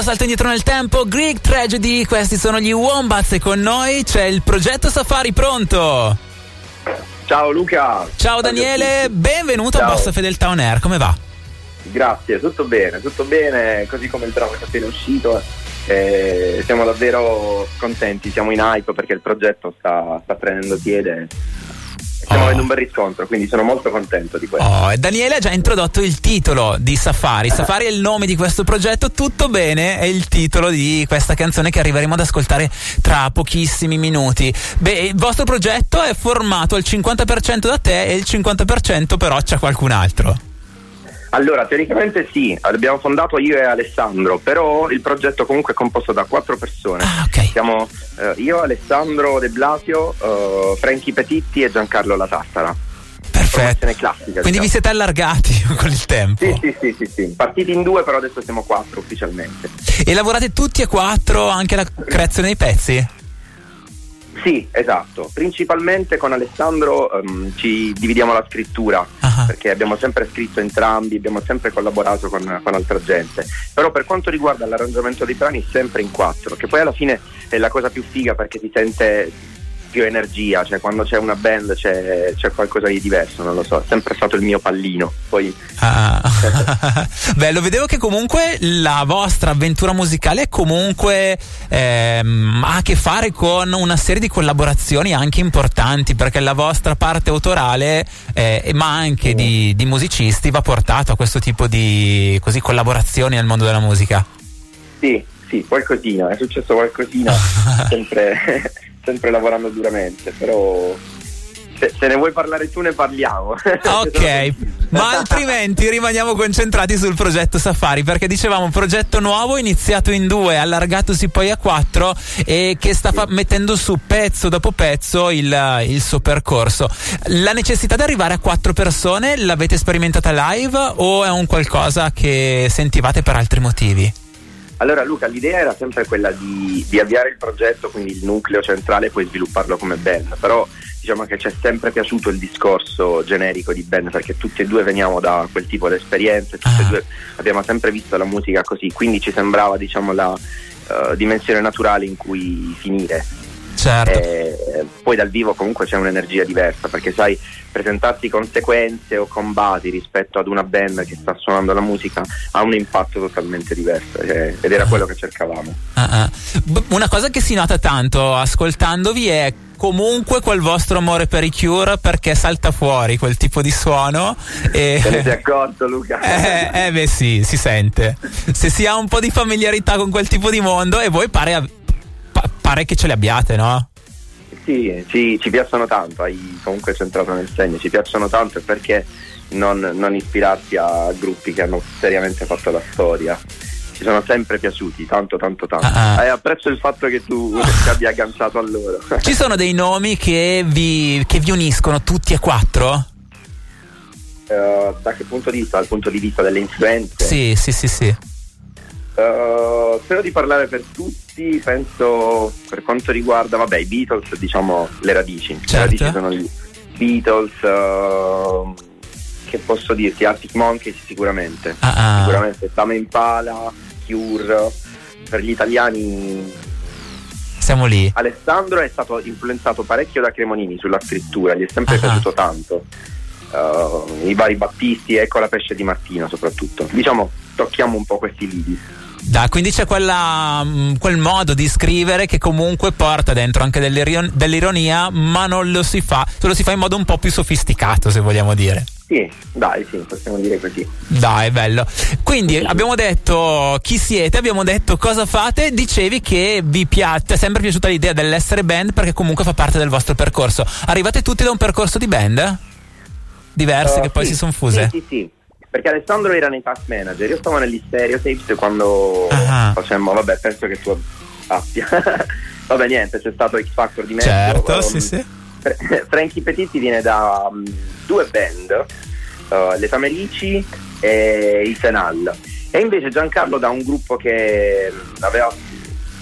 piccolo salto indietro nel tempo, Greek Tragedy, questi sono gli Wombats e con noi c'è il progetto Safari. Pronto? Ciao Luca. Ciao Daniele, benvenuto. Ciao. A Bassa Fedeltà On Air, come va? Grazie, tutto bene, così come il bravo che è appena uscito. Siamo davvero contenti, siamo in hype perché il progetto sta prendendo piede. Stiamo avendo un bel riscontro, quindi sono molto contento di questo. E Daniele ha già introdotto il titolo di Safari. Safari è il nome di questo progetto, Tutto Bene è il titolo di questa canzone che arriveremo ad ascoltare tra pochissimi minuti. Beh, il vostro progetto è formato al 50% da te e il 50% però c'è qualcun altro. Allora, teoricamente sì, l'abbiamo fondato io e Alessandro, però il progetto comunque è composto da 4 persone. Okay. Siamo io, Alessandro De Blasio, Frankie Petitti e Giancarlo Latartara. Perfetto. Classica, quindi diciamo. Vi siete allargati con il tempo. Sì. Partiti in 2, però adesso siamo 4 ufficialmente. E lavorate tutti e 4 anche alla creazione dei pezzi? Sì, esatto. Principalmente con Alessandro ci dividiamo la scrittura, perché abbiamo sempre scritto entrambi, abbiamo sempre collaborato con altra gente. Però per quanto riguarda l'arrangiamento dei brani sempre in 4, che poi alla fine è la cosa più figa perché si sente più energia, cioè quando c'è una band c'è qualcosa di diverso, non lo so, è sempre stato il mio pallino. Poi bello, vedevo che comunque la vostra avventura musicale comunque ha a che fare con una serie di collaborazioni anche importanti, perché la vostra parte autorale ma anche di musicisti va portato a questo tipo di così collaborazioni nel mondo della musica. Sì, qualcosina, è successo qualcosina sempre lavorando duramente, però se ne vuoi parlare tu ne parliamo. Ok, ma altrimenti rimaniamo concentrati sul progetto Safari, perché dicevamo un progetto nuovo iniziato in 2, allargatosi poi a 4 e che sta mettendo su pezzo dopo pezzo il suo percorso. La necessità di arrivare a 4 persone l'avete sperimentata live o è un qualcosa che sentivate per altri motivi? Allora Luca, l'idea era sempre quella di avviare il progetto, quindi il nucleo centrale e poi svilupparlo come band, però diciamo che ci è sempre piaciuto il discorso generico di band perché tutti e 2 veniamo da quel tipo di esperienze, tutti e 2 abbiamo sempre visto la musica così, quindi ci sembrava diciamo la dimensione naturale in cui finire. Certo. Poi dal vivo comunque c'è un'energia diversa perché sai, presentarsi con sequenze o con basi rispetto ad una band che sta suonando la musica ha un impatto totalmente diverso, ed era quello che cercavamo. Una cosa che si nota tanto ascoltandovi è comunque quel vostro amore per i Cure, perché salta fuori quel tipo di suono. Te ne sei accorto Luca? Beh sì, si sente. Se si ha un po' di familiarità con quel tipo di mondo e voi pare che ce le abbiate, no? Sì, ci piacciono tanto, hai comunque centrato nel segno, ci piacciono tanto perché non ispirarsi a gruppi che hanno seriamente fatto la storia. Ci sono sempre piaciuti, tanto. Apprezzo il fatto che tu ti abbia agganciato a loro. Ci sono dei nomi che vi uniscono tutti e 4? Da che punto di vista? Dal punto di vista delle influenze? Sì. Spero di parlare per tutti, penso per quanto riguarda i Beatles, diciamo le radici. Certo. Le radici sono gli Beatles, che posso dirti, Arctic Monkeys sicuramente. Sicuramente Tame Impala, Cure. Per gli italiani siamo lì. Alessandro è stato influenzato parecchio da Cremonini sulla scrittura, gli è sempre piaciuto tanto. I vari Battisti, ecco la pesce di Martina soprattutto. Diciamo tocchiamo un po' questi lidi. Quindi c'è quel modo di scrivere che comunque porta dentro anche dell'ironia, ma non lo si fa, se lo si fa in modo un po' più sofisticato, se vogliamo dire. Sì, possiamo dire così. È bello. Quindi abbiamo detto chi siete, abbiamo detto cosa fate, dicevi che ti è sempre piaciuta l'idea dell'essere band perché comunque fa parte del vostro percorso. Arrivate tutti da un percorso di band? Diverse che poi si sono fuse? Sì. Perché Alessandro era nei task manager, io stavo negli stereotapes quando facemmo, penso che tu abbia c'è stato X Factor di mezzo. Certo, sì. Frankie Petitti viene da 2 band, le Tamerici e il Senal, e invece Giancarlo da un gruppo che aveva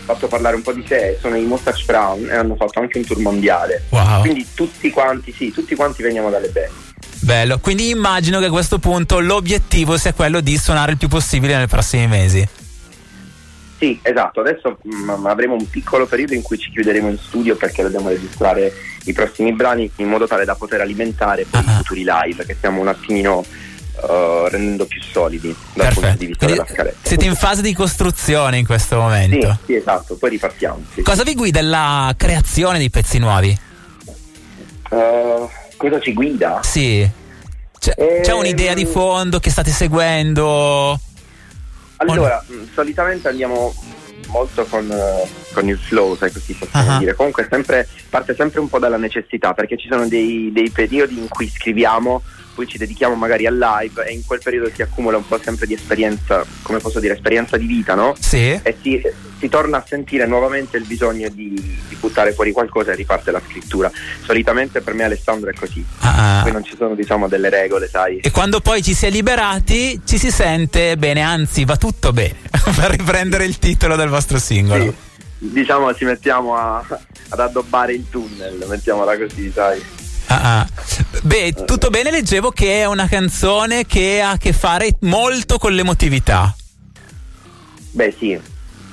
fatto parlare un po' di sé, sono i Moustache Brown e hanno fatto anche un tour mondiale. Wow. Quindi tutti quanti veniamo dalle band. Bello, quindi immagino che a questo punto l'obiettivo sia quello di suonare il più possibile nei prossimi mesi. Sì, esatto, adesso avremo un piccolo periodo in cui ci chiuderemo in studio perché dobbiamo registrare i prossimi brani in modo tale da poter alimentare poi i futuri live, che stiamo un attimino rendendo più solidi dal punto di vista della scaletta. Siete in fase di costruzione in questo momento. Sì, esatto, poi ripartiamo. Sì. Cosa vi guida la creazione dei pezzi nuovi? Cosa ci guida? Sì. C'è un'idea di fondo che state seguendo? Allora, solitamente andiamo molto con il flow, sai, così possiamo dire. Comunque parte sempre un po' dalla necessità, perché ci sono dei periodi in cui scriviamo, poi ci dedichiamo magari al live, e in quel periodo si accumula un po' sempre di esperienza, come posso dire, esperienza di vita, no? Sì. E si torna a sentire nuovamente il bisogno di buttare fuori qualcosa e riparte la scrittura. Solitamente per me Alessandro è così. Poi non ci sono, diciamo, delle regole, sai. E quando poi ci si è liberati ci si sente bene, anzi va tutto bene, per riprendere il titolo del vostro singolo. Sì. Diciamo ci mettiamo ad addobbare il tunnel, mettiamola così, sai. Beh, tutto bene, leggevo che è una canzone che ha a che fare molto con l'emotività. Beh, sì,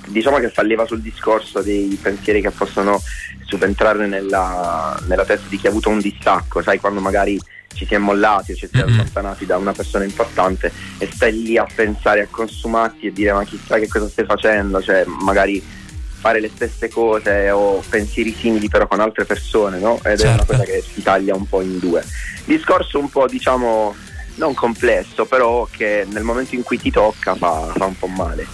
diciamo che fa leva sul discorso dei pensieri che possono subentrare nella testa di chi ha avuto un distacco, sai, quando magari ci si è mollati o ci si è allontanati da una persona importante e stai lì a pensare, a consumarti e dire ma chissà che cosa stai facendo, cioè magari fare le stesse cose o pensieri simili però con altre persone, no? Ed certo. È una cosa che si taglia un po' in due. Discorso un po', diciamo, non complesso, però che nel momento in cui ti tocca fa un po' male.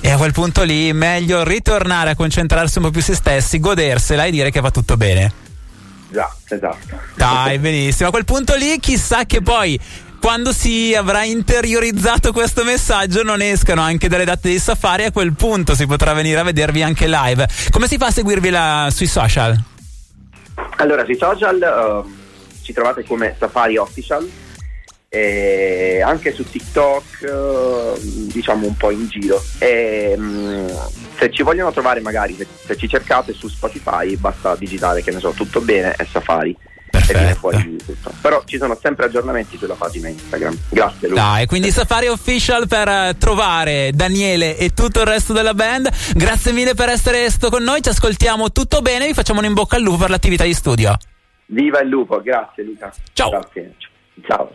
E a quel punto lì meglio ritornare a concentrarsi un po' più su se stessi, godersela e dire che va tutto bene. Già, esatto. Dai, benissimo. A quel punto lì chissà che poi, quando si avrà interiorizzato questo messaggio, non escano anche dalle date dei Safari, a quel punto si potrà venire a vedervi anche live. Come si fa a seguirvi sui social? Allora, sui social ci trovate come Safari Official, e anche su TikTok, diciamo un po' in giro. E se ci vogliono trovare, magari se ci cercate su Spotify, basta digitare, che ne so, Tutto Bene e Safari. Fuori, però ci sono sempre aggiornamenti sulla pagina Instagram. Grazie Luca. Dai, quindi Safari Official per trovare Daniele e tutto il resto della band. Grazie mille per essere con noi, ci ascoltiamo Tutto Bene, vi facciamo un in bocca al lupo per l'attività di studio. Viva il lupo, grazie Luca. Ciao. Grazie. Ciao.